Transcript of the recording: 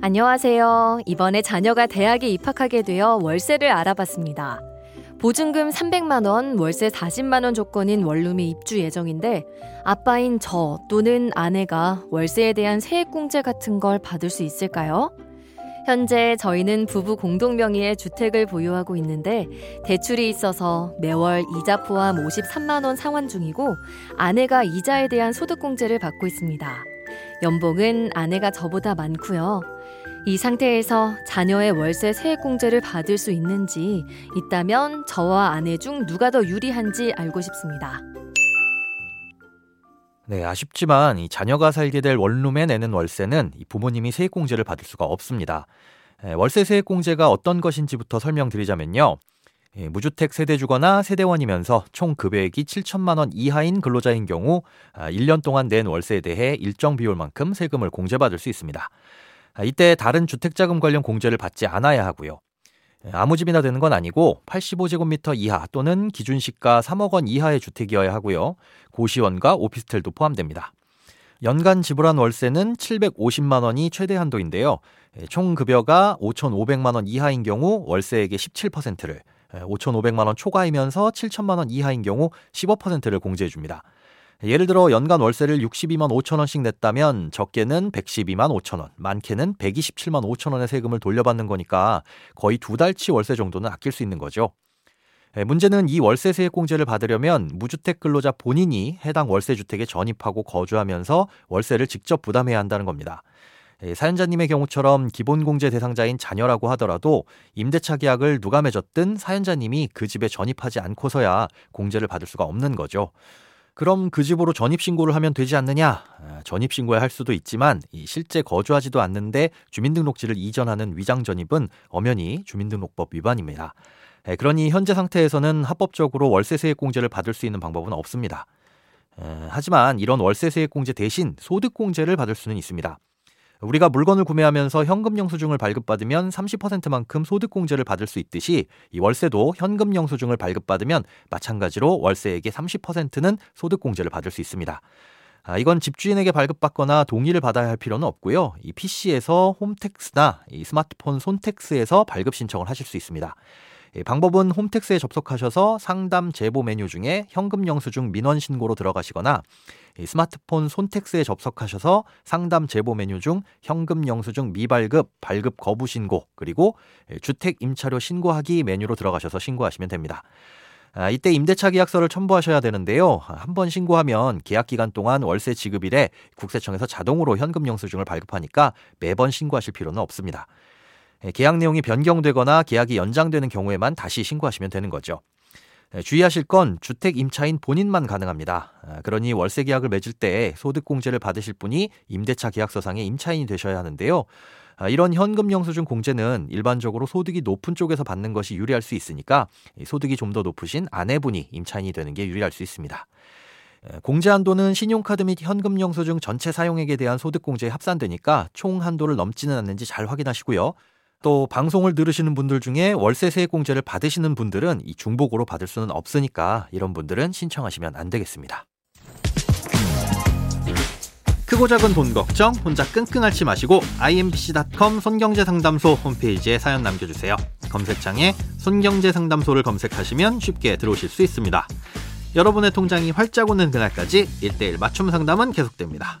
안녕하세요. 이번에 자녀가 대학에 입학하게 되어 월세를 알아봤습니다. 보증금 300만원, 월세 40만원 조건인 원룸에 입주 예정인데 아빠인 저 또는 아내가 월세에 대한 세액공제 같은 걸 받을 수 있을까요? 현재 저희는 부부 공동명의의 주택을 보유하고 있는데 대출이 있어서 매월 이자 포함 53만원 상환 중이고 아내가 이자에 대한 소득공제를 받고 있습니다. 연봉은 아내가 저보다 많고요. 이 상태에서 자녀의 월세 세액공제를 받을 수 있는지, 있다면 저와 아내 중 누가 더 유리한지 알고 싶습니다. 네, 아쉽지만 이 자녀가 살게 될 원룸에 내는 월세는 이 부모님이 세액공제를 받을 수가 없습니다. 월세 세액공제가 어떤 것인지부터 설명드리자면요. 무주택 세대주거나 세대원이면서 총 급여액이 7천만 원 이하인 근로자인 경우 1년 동안 낸 월세에 대해 일정 비율만큼 세금을 공제받을 수 있습니다. 이때 다른 주택자금 관련 공제를 받지 않아야 하고요. 아무 집이나 되는 건 아니고 85제곱미터 이하 또는 기준시가 3억 원 이하의 주택이어야 하고요. 고시원과 오피스텔도 포함됩니다. 연간 지불한 월세는 750만 원이 최대 한도인데요. 총 급여가 5,500만 원 이하인 경우 월세액의 17%를, 5,500만 원 초과이면서 7천만 원 이하인 경우 15%를 공제해줍니다. 예를 들어 연간 월세를 62만 5천 원씩 냈다면 적게는 112만 5천 원, 많게는 127만 5천 원의 세금을 돌려받는 거니까 거의 두 달치 월세 정도는 아낄 수 있는 거죠. 문제는 이 월세 세액공제를 받으려면 무주택 근로자 본인이 해당 월세 주택에 전입하고 거주하면서 월세를 직접 부담해야 한다는 겁니다. 사연자님의 경우처럼 기본공제 대상자인 자녀라고 하더라도 임대차 계약을 누가 맺었든 사연자님이 그 집에 전입하지 않고서야 공제를 받을 수가 없는 거죠. 그럼 그 집으로 전입신고를 하면 되지 않느냐? 전입신고야 할 수도 있지만 실제 거주하지도 않는데 주민등록지를 이전하는 위장전입은 엄연히 주민등록법 위반입니다. 그러니 현재 상태에서는 합법적으로 월세 세액공제를 받을 수 있는 방법은 없습니다. 하지만 이런 월세 세액공제 대신 소득공제를 받을 수는 있습니다. 우리가 물건을 구매하면서 현금 영수증을 발급받으면 30%만큼 소득공제를 받을 수 있듯이 이 월세도 현금 영수증을 발급받으면 마찬가지로 월세액의 30%는 소득공제를 받을 수 있습니다. 이건 집주인에게 발급받거나 동의를 받아야 할 필요는 없고요. 이 PC에서 홈택스나 이 스마트폰 손택스에서 발급 신청을 하실 수 있습니다. 방법은 홈택스에 접속하셔서 상담 제보 메뉴 중에 현금 영수증 민원 신고로 들어가시거나 스마트폰 손택스에 접속하셔서 상담 제보 메뉴 중 현금 영수증 미발급, 발급 거부 신고, 그리고 주택 임차료 신고하기 메뉴로 들어가셔서 신고하시면 됩니다. 이때 임대차 계약서를 첨부하셔야 되는데요. 한번 신고하면 계약 기간 동안 월세 지급일에 국세청에서 자동으로 현금 영수증을 발급하니까 매번 신고하실 필요는 없습니다. 계약 내용이 변경되거나 계약이 연장되는 경우에만 다시 신고하시면 되는 거죠. 주의하실 건 주택 임차인 본인만 가능합니다. 그러니 월세 계약을 맺을 때 소득공제를 받으실 분이 임대차 계약서상의 임차인이 되셔야 하는데요. 이런 현금 영수증 공제는 일반적으로 소득이 높은 쪽에서 받는 것이 유리할 수 있으니까 소득이 좀 더 높으신 아내분이 임차인이 되는 게 유리할 수 있습니다. 공제 한도는 신용카드 및 현금 영수증 전체 사용액에 대한 소득공제에 합산되니까 총 한도를 넘지는 않는지 잘 확인하시고요. 또 방송을 들으시는 분들 중에 월세 세액공제를 받으시는 분들은 이 중복으로 받을 수는 없으니까 이런 분들은 신청하시면 안 되겠습니다. 크고 작은 돈 걱정 혼자 끙끙 앓지 마시고 imbc.com 손경제상담소 홈페이지에 사연 남겨주세요. 검색창에 손경제상담소를 검색하시면 쉽게 들어오실 수 있습니다. 여러분의 통장이 활짝 오는 그날까지 1대1 맞춤 상담은 계속됩니다.